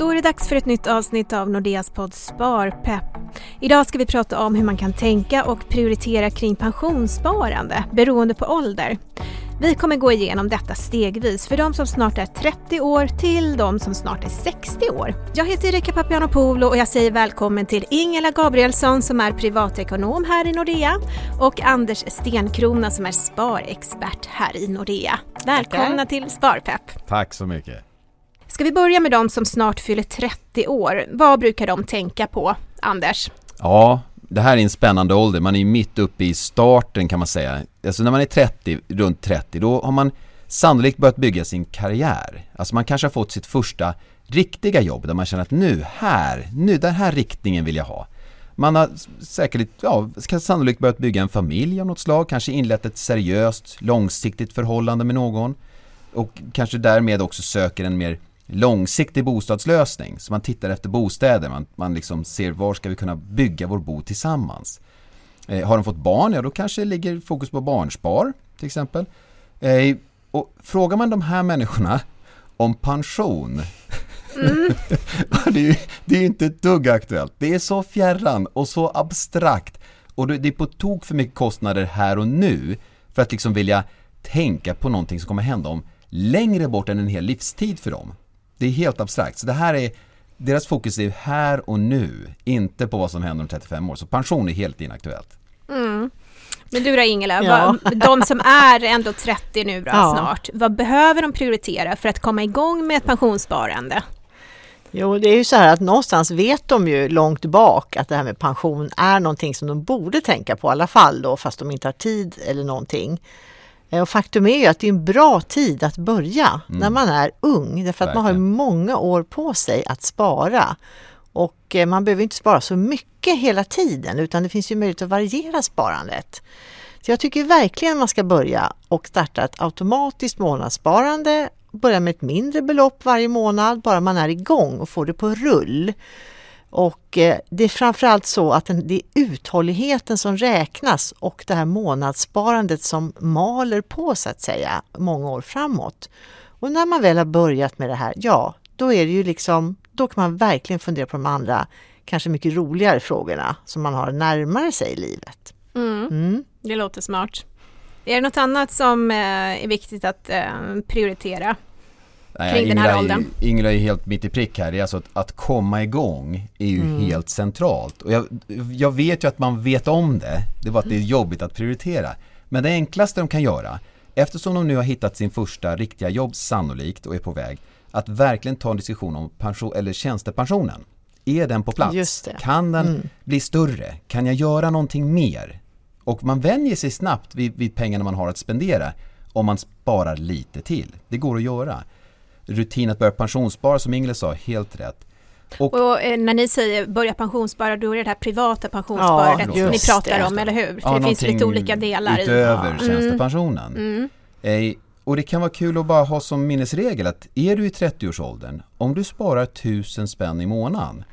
Då är det dags för ett nytt avsnitt av Nordeas podd Sparpepp. Idag ska vi prata om hur man kan tänka och prioritera kring pensionssparande beroende på ålder. Vi kommer gå igenom detta stegvis för de som snart är 30 år till de som snart är 60 år. Jag heter Erika Papianopoulos och jag säger välkommen till Ingela Gabrielsson som är privatekonom här i Nordea och Anders Stenkrona som är sparexpert här i Nordea. Välkomna till Sparpepp. Tack så mycket. Ska vi börja med de som snart fyller 30 år? Vad brukar de tänka på, Anders? Ja, det här är en spännande ålder. Man är mitt uppe i starten kan man säga. Alltså när man är runt 30, då har man sannolikt börjat bygga sin karriär. Alltså man kanske har fått sitt första riktiga jobb där man känner att nu den här riktningen vill jag ha. Man har sannolikt börjat bygga en familj av något slag. Kanske inlett ett seriöst, långsiktigt förhållande med någon. Och kanske därmed också söker en mer långsiktig bostadslösning. Så man tittar efter bostäder. Man liksom ser var ska vi kunna bygga vår bo tillsammans. Har de fått barn? Ja, då kanske ligger fokus på barnspar till exempel. Och frågar man de här människorna om pension. Det är inte ett dugg aktuellt. Det är så fjärran och så abstrakt. Och det är på tok för mycket kostnader här och nu. För att liksom vilja tänka på någonting som kommer hända om längre bort än en hel livstid för dem. Det är helt abstrakt. Så det här är, deras fokus är här och nu, inte på vad som händer om 35 år. Så pension är helt inaktuellt. Mm. Men du då Ingela, de som är ändå 30 nu snart, vad behöver de prioritera för att komma igång med ett pensionssparande? Jo, det är ju så här att någonstans vet de ju långt bak att det här med pension är någonting som de borde tänka på i alla fall då, fast de inte har tid eller någonting. Och faktum är ju att det är en bra tid att börja när man är ung. Därför att man har många år på sig att spara. Och man behöver inte spara så mycket hela tiden. Utan det finns ju möjlighet att variera sparandet. Så jag tycker verkligen man ska börja och starta ett automatiskt månadssparande. Börja med ett mindre belopp varje månad. Bara man är igång och får det på rull. Och det är framförallt så att det är uthålligheten som räknas och det här månadssparandet som maler på så att säga många år framåt. Och när man väl har börjat med det här, då är det ju liksom, då kan man verkligen fundera på de andra kanske mycket roligare frågorna som man har närmare sig i livet. Mm. Det låter smart. Är det något annat som är viktigt att prioritera? Nej, Ingela är helt mitt i prick här. Det är alltså att komma igång är ju helt centralt. Och jag vet ju att man vet om det. Det är bara att det är jobbigt att prioritera. Men det enklaste de kan göra, eftersom de nu har hittat sin första riktiga jobb sannolikt och är på väg, att verkligen ta en diskussion om pension, eller tjänstepensionen. Är den på plats? Kan den bli större? Kan jag göra någonting mer? Och man vänjer sig snabbt vid pengarna man har att spendera om man sparar lite till. Det går att göra. Rutin att börja pensionsspara, som Ingela sa, helt rätt. Och när ni säger börja pensionsspara, då är det här privata pensionssparandet ni pratar om, eller hur? För det finns lite olika delar utöver tjänstepensionen. Och det kan vara kul att bara ha som minnesregel att är du i 30-årsåldern, om du sparar 1000 spänn i månaden,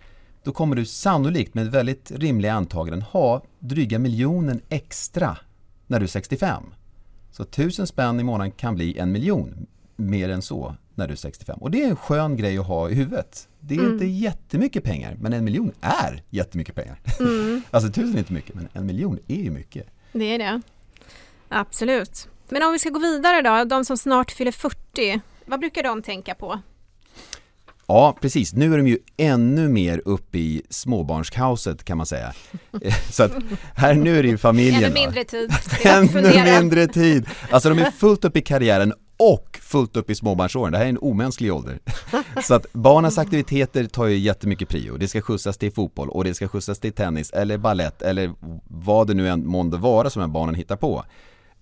då kommer du sannolikt med väldigt rimliga antaganden ha dryga miljonen extra när du är 65. Så 1000 spänn i månaden kan bli 1 miljon mer än så när du är 65. Och det är en skön grej att ha i huvudet. Det är inte jättemycket pengar, men 1 miljon är jättemycket pengar. Alltså 1000 är inte mycket, men 1 miljon är ju mycket. Det är det. Absolut. Men om vi ska gå vidare då, de som snart fyller 40, vad brukar de tänka på? Ja, precis. Nu är de ju ännu mer uppe i småbarnskaoset kan man säga. Så att här nu är det ju familjen. Ännu mindre tid. Alltså de är fullt upp i karriären och fullt upp i småbarnsåren. Det här är en omänsklig ålder. Så att barnas aktiviteter tar ju jättemycket prio. Det ska skjutsas till fotboll och det ska skjutsas till tennis eller ballett eller vad det nu än månde vara som barnen hittar på.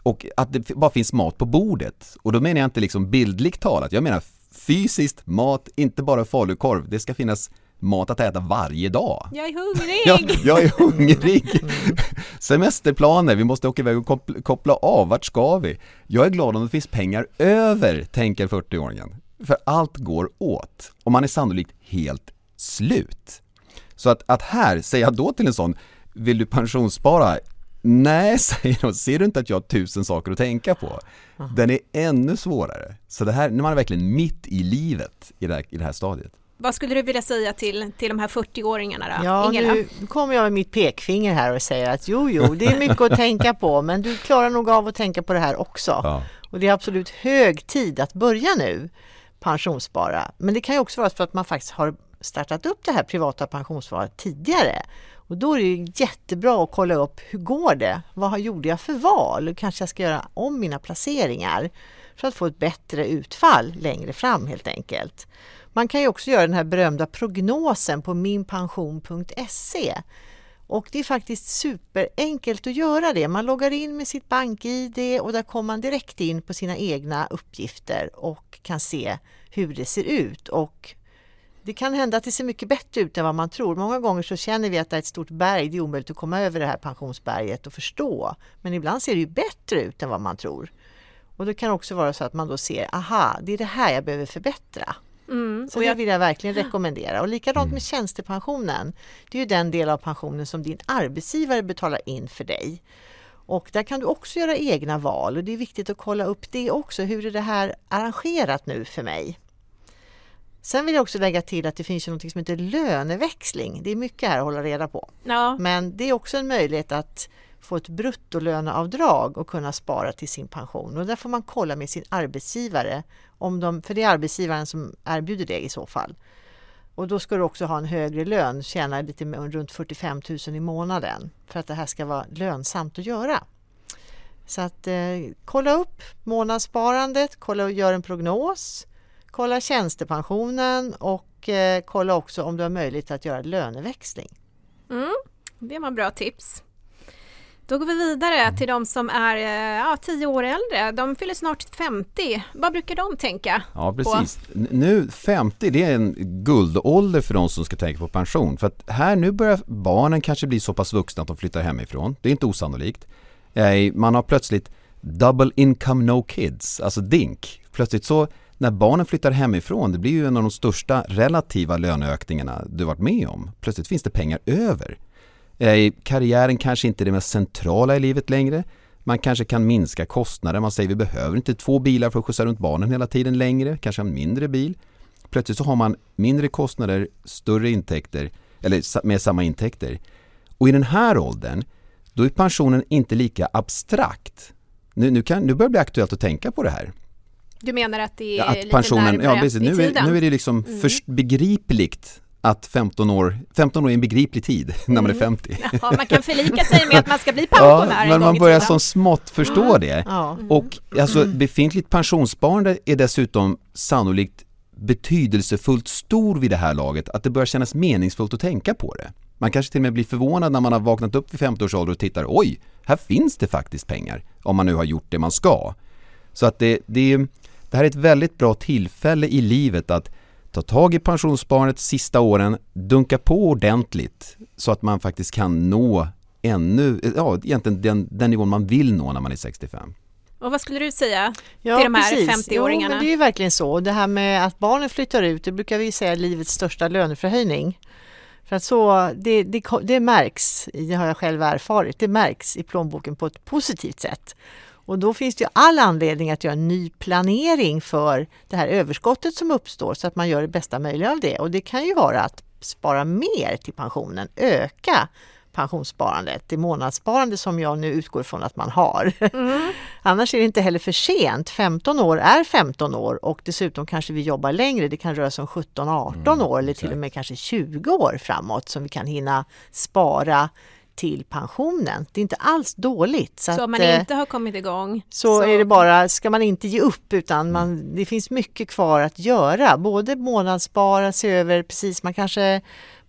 Och att det bara finns mat på bordet. Och då menar jag inte liksom bildligt talat. Jag menar fysiskt mat, inte bara falukorv. Det ska finnas mat att äta varje dag. Jag är hungrig! Semesterplaner, vi måste åka iväg och koppla av. Vart ska vi? Jag är glad om det finns pengar över, tänker 40-åringen. För allt går åt. Och man är sannolikt helt slut. Så att här säger jag då till en sån, vill du pensionsspara? Nej, säger de. Ser du inte att jag har 1000 saker att tänka på? Den är ännu svårare. Så det här, när man är verkligen mitt i livet i det här stadiet. Vad skulle du vilja säga till de här 40-åringarna då? Ja, Ingela? Nu kommer jag med mitt pekfinger här och säger att jo, det är mycket att tänka på, men du klarar nog av att tänka på det här också. Ja. Och det är absolut hög tid att börja nu pensionsspara. Men det kan ju också vara för att man faktiskt har startat upp det här privata pensionssparet tidigare. Och då är det ju jättebra att kolla upp hur går det? Vad gjorde jag för val? Kanske jag ska göra om mina placeringar för att få ett bättre utfall längre fram helt enkelt. Man kan ju också göra den här berömda prognosen på minpension.se. Och det är faktiskt superenkelt att göra det. Man loggar in med sitt BankID och där kommer man direkt in på sina egna uppgifter och kan se hur det ser ut. Och det kan hända att det ser mycket bättre ut än vad man tror. Många gånger så känner vi att det är ett stort berg, det är omöjligt att komma över det här pensionsberget och förstå. Men ibland ser det ju bättre ut än vad man tror. Och det kan också vara så att man då ser, aha, det är det här jag behöver förbättra. Mm, så det vill jag verkligen rekommendera. Och likadant med tjänstepensionen. Det är ju den del av pensionen som din arbetsgivare betalar in för dig. Och där kan du också göra egna val. Och det är viktigt att kolla upp det också. Hur är det här arrangerat nu för mig? Sen vill jag också lägga till att det finns ju något som heter löneväxling. Det är mycket här att hålla reda på. Ja. Men det är också en möjlighet att få ett bruttolöneavdrag och kunna spara till sin pension. Och där får man kolla med sin arbetsgivare, för det är arbetsgivaren som erbjuder det i så fall. Och då ska du också ha en högre lön, tjäna lite runt 45 000 i månaden för att det här ska vara lönsamt att göra. Så att kolla upp månadssparandet, kolla och gör en prognos, kolla tjänstepensionen och kolla också om du har möjlighet att göra löneväxling. Mm, det var bra tips. Då går vi vidare till de som är 10 år äldre. De fyller snart 50. Vad brukar de tänka på? Precis. Nu 50, det är en guldålder för de som ska tänka på pension. För att här nu börjar barnen kanske bli så pass vuxna att de flyttar hemifrån. Det är inte osannolikt. Man har plötsligt double income no kids, alltså DINK. Plötsligt så när barnen flyttar hemifrån, det blir ju en av de största relativa löneökningarna du varit med om. Plötsligt finns det pengar över. Karriären kanske inte är det mest centrala i livet längre. Man kanske kan minska kostnader. Man säger vi behöver inte 2 bilar för att skjutsa runt barnen hela tiden längre. Kanske en mindre bil. Plötsligt så har man mindre kostnader, större intäkter eller med samma intäkter. Och i den här åldern då är pensionen inte lika abstrakt. Nu börjar det bli aktuellt att tänka på det här. Du menar att det är att pensionen, lite närmare i tiden? Nu är det liksom först begripligt. Att 15 år är en begriplig tid när man är 50. Ja, man kan förlika sig med att man ska bli pensionär. Men man börjar som smått förstå det. Mm. Och alltså, befintligt pensionssparande är dessutom sannolikt betydelsefullt stor vid det här laget. Att det börjar kännas meningsfullt att tänka på det. Man kanske till och med blir förvånad när man har vaknat upp vid 50 års ålder och tittar. Oj, här finns det faktiskt pengar om man nu har gjort det man ska. Så att det här är ett väldigt bra tillfälle i livet att ta tag i pensionssparandet sista åren, dunka på ordentligt så att man faktiskt kan nå egentligen den nivån man vill nå när man är 65. Och vad skulle du säga till de här 50-åringarna? Jo, men det är ju verkligen så. Det här med att barnen flyttar ut, det brukar vi säga livets största löneförhöjning. För att det märks, det har jag själv erfarit, det märks i plånboken på ett positivt sätt. Och då finns det ju all anledning att göra en ny planering för det här överskottet som uppstår så att man gör det bästa möjliga av det. Och det kan ju vara att spara mer till pensionen, öka pensionssparandet, det månadssparande som jag nu utgår från att man har. Mm. Annars är det inte heller för sent. 15 år är 15 år och dessutom kanske vi jobbar längre. Det kan röra sig om 17-18 år eller till och med kanske 20 år framåt som vi kan hinna spara till pensionen. Det är inte alls dåligt. Så om man inte har kommit igång. Så är det bara, ska man inte ge upp utan det finns mycket kvar att göra. Både månadsspara, se över precis,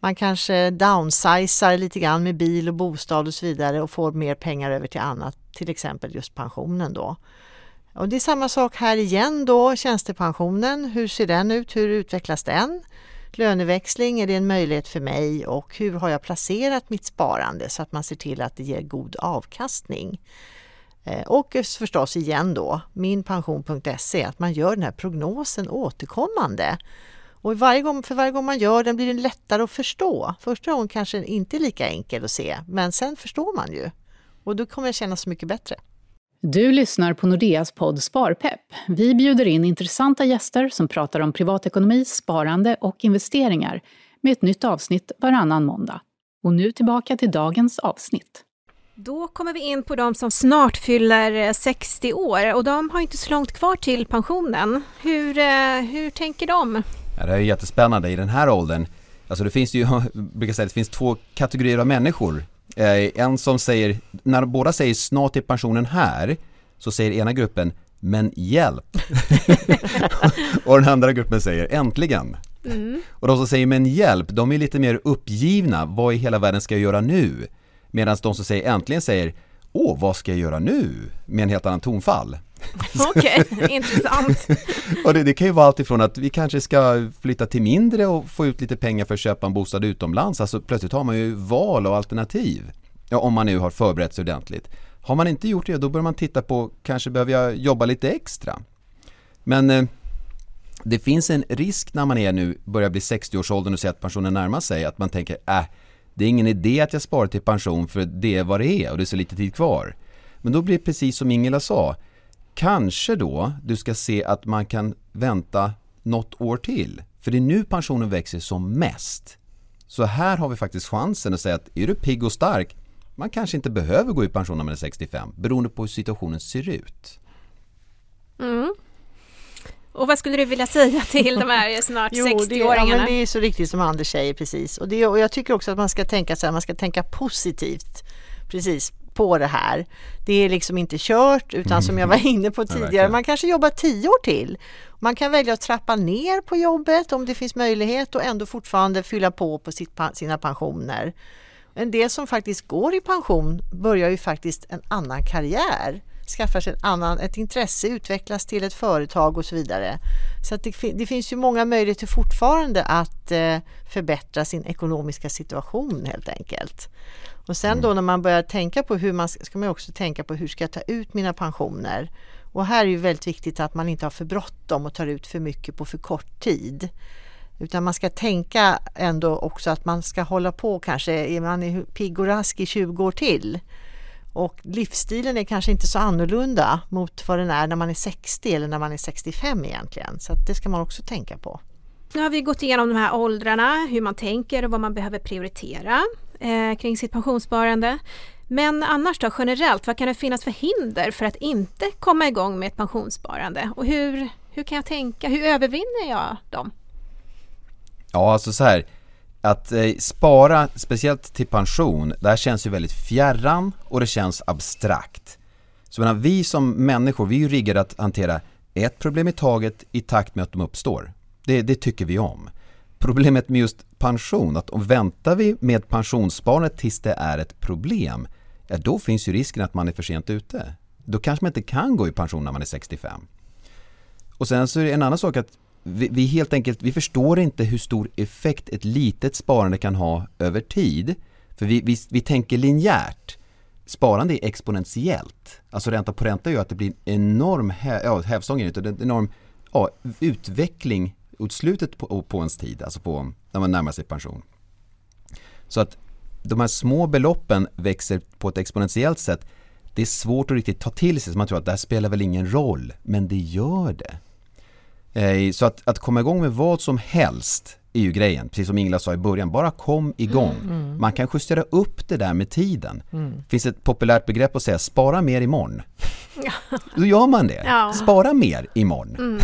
man kanske downsizar lite grann med bil och bostad och så vidare och får mer pengar över till annat, till exempel just pensionen då. Och det är samma sak här igen då, tjänstepensionen. Hur ser den ut? Hur utvecklas den? Löneväxling, är det en möjlighet för mig och hur har jag placerat mitt sparande så att man ser till att det ger god avkastning? Och förstås igen då, minpension.se, att man gör den här prognosen återkommande. Och för varje gång man gör den blir den lättare att förstå. Första gången kanske inte lika enkel att se, men sen förstår man ju. Och då kommer det kännas mycket bättre. Du lyssnar på Nordeas podd Sparpepp. Vi bjuder in intressanta gäster som pratar om privatekonomi, sparande och investeringar med ett nytt avsnitt varannan måndag. Och nu tillbaka till dagens avsnitt. Då kommer vi in på de som snart fyller 60 år och de har inte så långt kvar till pensionen. Hur tänker de? Ja, det är jättespännande i den här åldern. Alltså det finns två kategorier av människor. En som säger, när båda säger snart till pensionen här, så säger ena gruppen, men hjälp. Och den andra gruppen säger, äntligen. Mm. Och de som säger, men hjälp, de är lite mer uppgivna. Vad i hela världen ska jag göra nu? Medan de som säger äntligen säger, åh, vad ska jag göra nu? Med en helt annan tonfall. Okej, intressant. Och det kan ju vara allt ifrån att vi kanske ska flytta till mindre och få ut lite pengar för att köpa en bostad utomlands. Alltså plötsligt har man ju val och alternativ. Ja, om man nu har förberett sig ordentligt. Har man inte gjort det, då bör man titta på, kanske behöver jag jobba lite extra. Men det finns en risk när man börjar bli 60-årsåldern och ser att pensionen närmar sig. Att man tänker, det är ingen idé att jag sparar till pension för det är vad det är och det är så lite tid kvar. Men då blir det precis som Ingela sa. Kanske då du ska se att man kan vänta något år till. För det är nu pensionen växer som mest. Så här har vi faktiskt chansen att säga att är du pigg och stark, man kanske inte behöver gå i pension när man är 65. Beroende på hur situationen ser ut. Mm. Och vad skulle du vilja säga till de här snart 60-åringarna? Ja, men det är så riktigt som Anders säger, precis. Och jag tycker också att man ska tänka så här, man ska tänka positivt. Precis. På det här. Det är liksom inte kört utan som jag var inne på tidigare. Man kanske jobbar 10 år till. Man kan välja att trappa ner på jobbet om det finns möjlighet och ändå fortfarande fylla på sina pensioner. En del som faktiskt går i pension börjar ju faktiskt en annan karriär. Skaffar sig ett intresse, utvecklas till ett företag och så vidare. Så att det finns ju många möjligheter fortfarande att förbättra sin ekonomiska situation helt enkelt. Och sen då när man börjar tänka på ska man också tänka på hur ska jag ta ut mina pensioner. Och här är ju väldigt viktigt att man inte har för bråttom och tar ut för mycket på för kort tid. Utan man ska tänka ändå också att man ska hålla på kanske, är man pigg och rask i 20 år till. Och livsstilen är kanske inte så annorlunda mot vad den är när man är 60 eller när man är 65 egentligen. Så att det ska man också tänka på. Nu har vi gått igenom de här åldrarna, hur man tänker och vad man behöver prioritera kring sitt pensionssparande. Men annars då generellt, vad kan det finnas för hinder för att inte komma igång med ett pensionssparande? Och hur kan jag tänka? Hur övervinner jag dem? Ja, alltså så här. Att spara speciellt till pension, det här känns ju väldigt fjärran och det känns abstrakt. Så menar, vi som människor, vi är ju riggade att hantera ett problem i taget i takt med att de uppstår. Det tycker vi om. Problemet med just pension, att om väntar vi med pensionssparandet tills det är ett problem, då finns ju risken att man är för sent ute. Då kanske man inte kan gå i pension när man är 65. Och sen så är det en annan sak att vi helt enkelt, vi förstår inte hur stor effekt ett litet sparande kan ha över tid. För vi tänker linjärt. Sparande är exponentiellt. Alltså ränta på ränta gör att det blir en enorm utveckling åt slutet på ens tid. Alltså när man närmar sig pension. Så att de här små beloppen växer på ett exponentiellt sätt. Det är svårt att riktigt ta till sig. Så man tror att det här spelar väl ingen roll. Men det gör det. Så att komma igång med vad som helst är ju grejen. Precis som Ingela sa i början, bara kom igång. Man kan justera upp det där med tiden. Det finns ett populärt begrepp att säga, spara mer imorgon. Ja. Då gör man det. Ja. Spara mer imorgon.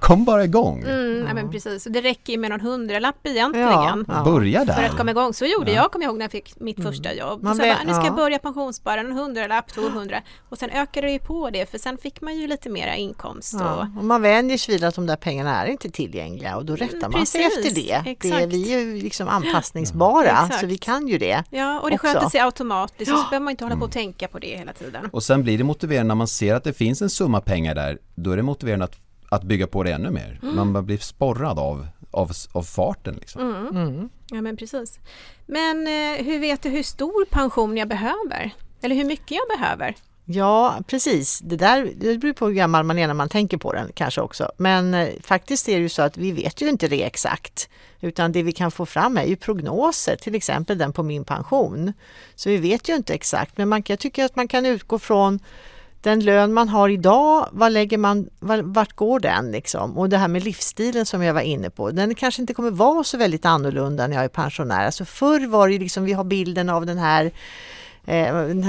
Kom bara igång. Ja, men precis. Det räcker med någon 100-lapp egentligen. Ja. Börja där. För att komma igång. Så gjorde jag, kom ihåg när jag fick mitt första jobb. Man nu ska jag börja pensionsspara, en 100-lapp, 200. Och sen ökade det ju på det, för sen fick man ju lite mera inkomst. Och man vänjer sig vid att de där pengarna är inte tillgängliga och då rättar man sig efter det. Exakt. Vi är ju liksom anpassningsbara, så vi kan ju det. Ja, och det sköter sig automatiskt. Så behöver man inte hålla på och tänka på det hela tiden. Och sen blir det motiverande när man ser att det finns en summa pengar där, då är det motiverande att bygga på det ännu mer. Man blir sporrad av farten. Liksom. Ja, men precis. Men hur vet du hur stor pension jag behöver? Eller hur mycket jag behöver? Ja, precis. Det beror på hur gammal man är när man tänker på den kanske också. Men faktiskt är det ju så att vi vet ju inte det exakt. Utan det vi kan få fram är ju prognoser, till exempel den på min pension. Så vi vet ju inte exakt. Men jag tycker att man kan utgå från den lön man har idag, vad lägger man, vart går den liksom? Och det här med livsstilen som jag var inne på, den kanske inte kommer vara så väldigt annorlunda när jag är pensionär. Alltså förr var det liksom, vi har bilden av den här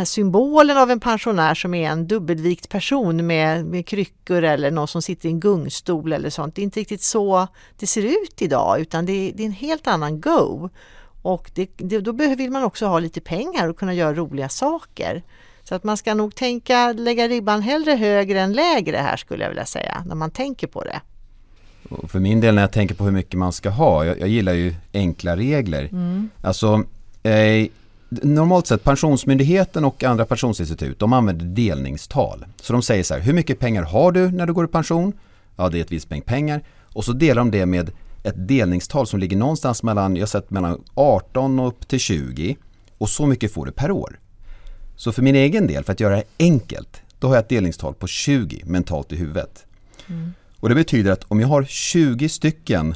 symbolen av en pensionär som är en dubbelvikt person med kryckor eller någon som sitter i en gungstol eller sånt. Det är inte riktigt så det ser ut idag, utan det är en helt annan go. Och då vill man också ha lite pengar och kunna göra roliga saker. Så att man ska nog lägga ribban hellre högre än lägre här, skulle jag vilja säga, när man tänker på det. Och för min del, när jag tänker på hur mycket man ska ha, jag gillar ju enkla regler. Mm. Alltså, normalt sett, Pensionsmyndigheten och andra pensionsinstitut, de använder delningstal. Så de säger så här, hur mycket pengar har du när du går i pension? Ja, det är ett visst mängd pengar. Och så delar de det med ett delningstal som ligger någonstans mellan 18 och upp till 20. Och så mycket får du per år. Så för min egen del, för att göra det enkelt, då har jag ett delningstal på 20 mentalt i huvudet. Mm. Och det betyder att om jag har 20 stycken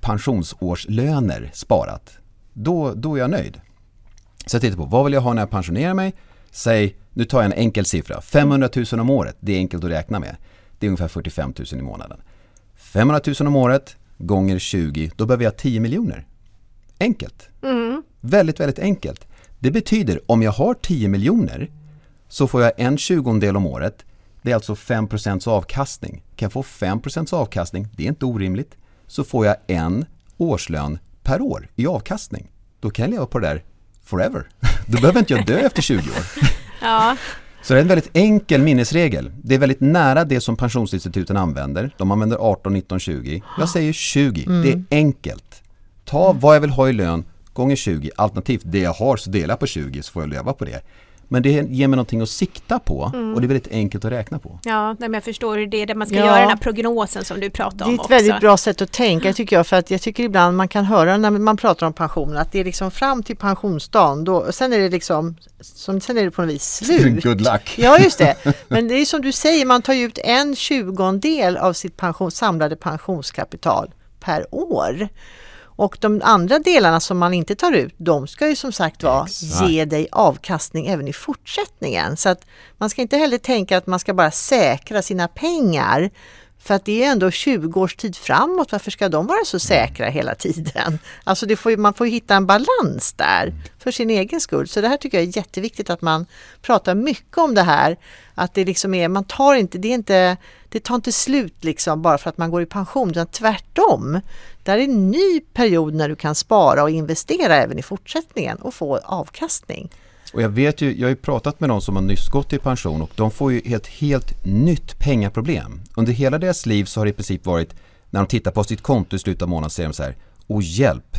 pensionsårslöner sparat, då är jag nöjd. Så jag tittar på, vad vill jag ha när jag pensionerar mig? Säg, nu tar jag en enkel siffra. 500 000 om året, det är enkelt att räkna med. Det är ungefär 45 000 i månaden. 500 000 om året gånger 20, då behöver jag 10 miljoner. Enkelt. Mm. Väldigt, väldigt enkelt. Det betyder, om jag har 10 miljoner så får jag 1/20 om året. Det är alltså 5% avkastning. Kan jag få 5% avkastning, det är inte orimligt, så får jag en årslön per år i avkastning. Då kan jag leva på det där forever. Då behöver inte jag dö efter 20 år. Ja. Så det är en väldigt enkel minnesregel. Det är väldigt nära det som pensionsinstituten använder. De använder 18, 19, 20. Jag säger 20. Mm. Det är enkelt. Ta vad jag vill ha i lön gånger 20, alternativt det jag har så delar på 20, så får jag leva på det. Men det ger mig någonting att sikta på, och det är väldigt enkelt att räkna på. Ja, men jag förstår hur det är där man ska göra den här prognosen som du pratar om. Det är ett väldigt bra sätt att tänka, tycker jag, för att jag tycker ibland man kan höra när man pratar om pension att det är liksom fram till pensionsdagen då, sen är det liksom, sen är det på något vis slut. Good luck. Ja, just det. Men det är som du säger, man tar ut 1/20 av sitt samlade pensionskapital per år. Och de andra delarna som man inte tar ut, de ska ju som sagt ge dig avkastning även i fortsättningen. Så att man ska inte heller tänka att man ska bara säkra sina pengar. För att det är ändå 20 års tid framåt, varför ska de vara så säkra hela tiden? Alltså man får ju hitta en balans där för sin egen skull. Så det här tycker jag är jätteviktigt, att man pratar mycket om det här. Att det liksom är, man tar inte, det tar inte slut liksom bara för att man går i pension, utan tvärtom. Där är en ny period när du kan spara och investera även i fortsättningen och få avkastning. Och jag har ju pratat med någon som har nyss gått i pension, och de får ju ett helt nytt pengaproblem. Under hela deras liv så har det i princip varit, när de tittar på sitt konto i slutet av månaden, säger de så här, åh hjälp,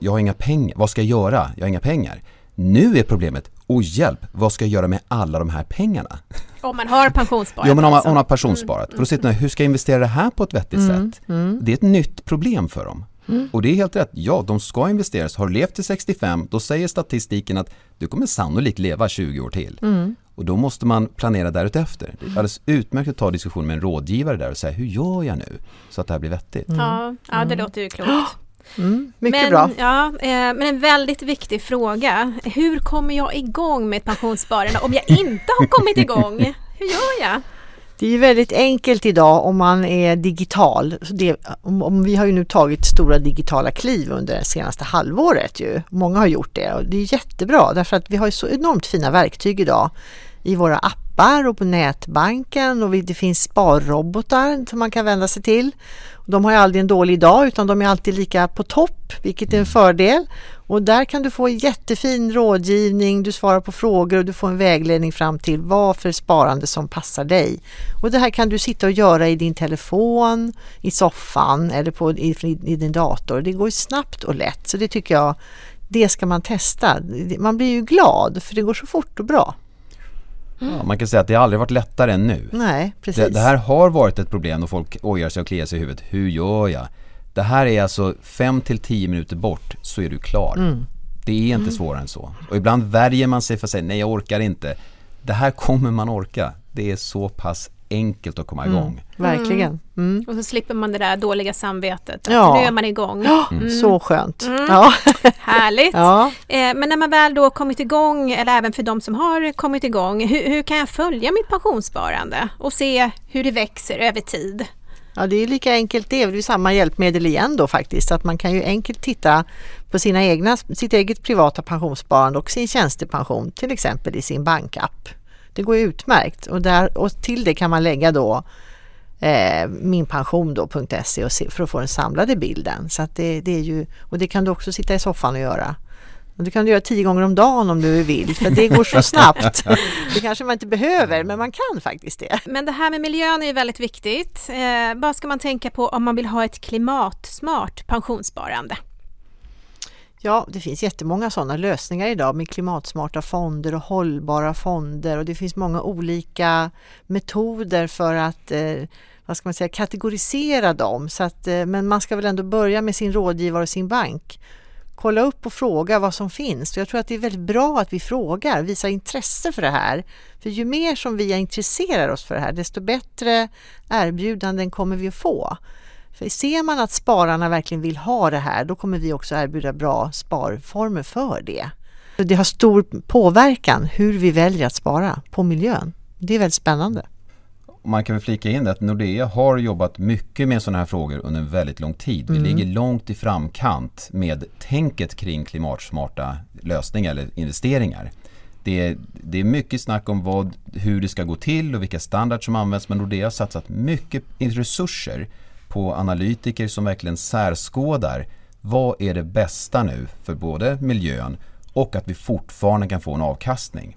jag har inga pengar, vad ska jag göra? Jag har inga pengar. Nu är problemet, åh hjälp, vad ska jag göra med alla de här pengarna? Om man har pensionssparat. Ja, men om man har pensionssparat. För då sitter de här, hur ska jag investera det här på ett vettigt sätt? Mm. Det är ett nytt problem för dem. Mm. Och det är helt rätt. Ja, de ska investeras. Har du levt till 65, då säger statistiken att du kommer sannolikt leva 20 år till. Mm. Och då måste man planera därutefter. Det är alldeles utmärkt att ta diskussion med en rådgivare där och säga, hur gör jag nu så att det här blir vettigt? Mm. Ja, det låter ju klokt. Mm, mycket bra. Ja, men en väldigt viktig fråga. Hur kommer jag igång med pensionssparande om jag inte har kommit igång? Hur gör jag? Det är ju väldigt enkelt idag om man är digital. Om vi har ju nu tagit stora digitala kliv under det senaste halvåret ju. Många har gjort det, och det är jättebra därför att vi har ju så enormt fina verktyg idag i våra appar och på nätbanken, och det finns sparrobotar som man kan vända sig till. De har ju aldrig en dålig dag, utan de är alltid lika på topp, vilket är en fördel. Och där kan du få jättefin rådgivning, du svarar på frågor och du får en vägledning fram till vad för sparande som passar dig. Och det här kan du sitta och göra i din telefon, i soffan eller i din dator. Det går ju snabbt och lätt, så det tycker jag, det ska man testa. Man blir ju glad för det går så fort och bra. Mm. Ja, man kan säga att det har aldrig varit lättare än nu. Nej, precis. Det här har varit ett problem och folk ojar sig och kliar sig i huvudet. Hur gör jag? Det här är alltså 5-10 minuter bort så är du klar. Mm. Det är inte svårare än så. Och ibland värjer man sig för att säga nej, jag orkar inte. Det här kommer man orka. Det är så pass enkelt att komma igång. Verkligen. Mm. Och så slipper man det där dåliga samvetet. Ja. Nu är man igång. Så skönt. Ja. Härligt. Ja. Men när man väl då kommit igång, eller även för de som har kommit igång, hur kan jag följa mitt pensionssparande och se hur det växer över tid? Ja, det är lika enkelt det. Det är samma hjälpmedel igen då faktiskt. Att man kan ju enkelt titta på sitt eget privata pensionssparande och sin tjänstepension, till exempel i sin bankapp. Det går utmärkt. Och till det kan man lägga då minpension.se och se, för att få den samlade bilden. Så att det är ju, och det kan du också sitta i soffan och göra. Och det kan du göra 10 gånger om dagen om du vill, för det går så snabbt. Det kanske man inte behöver, men man kan faktiskt det. Men det här med miljön är ju väldigt viktigt. Vad ska man tänka på om man vill ha ett klimatsmart pensionssparande? Ja, det finns jättemånga sådana lösningar idag med klimatsmarta fonder och hållbara fonder. Och det finns många olika metoder för att kategorisera dem. Så att, men man ska väl ändå börja med sin rådgivare och sin bank. Kolla upp och fråga vad som finns. Och jag tror att det är väldigt bra att vi frågar, visar intresse för det här. För ju mer som vi intresserar oss för det här, desto bättre erbjudanden kommer vi att få. För ser man att spararna verkligen vill ha det här, då kommer vi också erbjuda bra sparformer för det. Det har stor påverkan hur vi väljer att spara på miljön. Det är väldigt spännande. Man kan väl flika in att Nordea har jobbat mycket med sådana här frågor under en väldigt lång tid. Vi ligger långt i framkant med tänket kring klimatsmarta lösningar eller investeringar. Det är mycket snack om hur det ska gå till och vilka standarder som används, men Nordea har satsat mycket resurser på analytiker som verkligen särskådar vad är det bästa nu för både miljön och att vi fortfarande kan få en avkastning.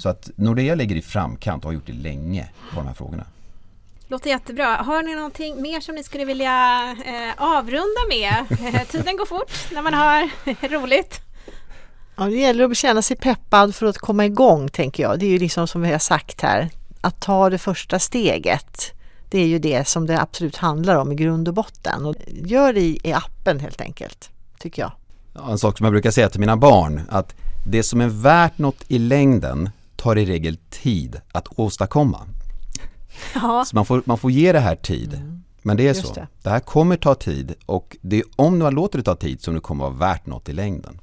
Så att Nordea ligger i framkant och har gjort det länge på de här frågorna. Låter jättebra. Har ni någonting mer som ni skulle vilja avrunda med? Tiden går fort när man har roligt. Ja, det gäller att känna sig peppad för att komma igång, tänker jag. Det är ju liksom som vi har sagt här, att ta det första steget. Det är ju det som det absolut handlar om i grund och botten. Och gör det i appen helt enkelt, tycker jag. En sak som jag brukar säga till mina barn, att det som är värt något i längden tar i regel tid att åstadkomma. Ja. Så man får ge det här tid. Men det är just så. Det här kommer ta tid, och det är om du låter det ta tid som det kommer vara värt något i längden.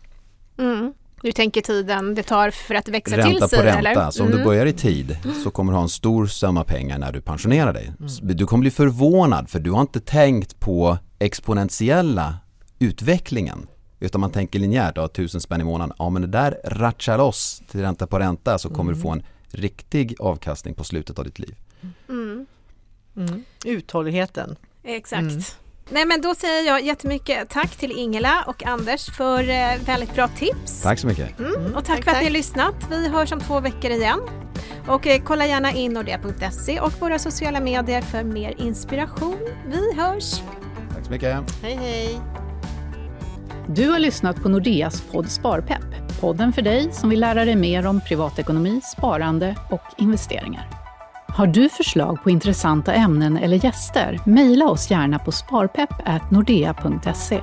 Du tänker tiden det tar för att växa ränta till sig? Ränta på ränta. Så om du börjar i tid så kommer du ha en stor summa pengar när du pensionerar dig. Du kommer bli förvånad, för du har inte tänkt på exponentiella utvecklingen. Utan man tänker linjärt, 1000 spänn i månaden. Ja, men det där ratchar loss till ränta på ränta, så kommer du få en riktig avkastning på slutet av ditt liv. Uthålligheten. Exakt. Nej, men då säger jag jättemycket tack till Ingela och Anders för väldigt bra tips. Tack så mycket. Och tack för att ni har lyssnat. Vi hörs om 2 veckor igen. Och kolla gärna in nordea.se och våra sociala medier för mer inspiration. Vi hörs. Tack så mycket. Hej hej. Du har lyssnat på Nordeas podd Sparpepp. Podden för dig som vill lära dig mer om privatekonomi, sparande och investeringar. Har du förslag på intressanta ämnen eller gäster? Mejla oss gärna på sparpepp@nordea.se.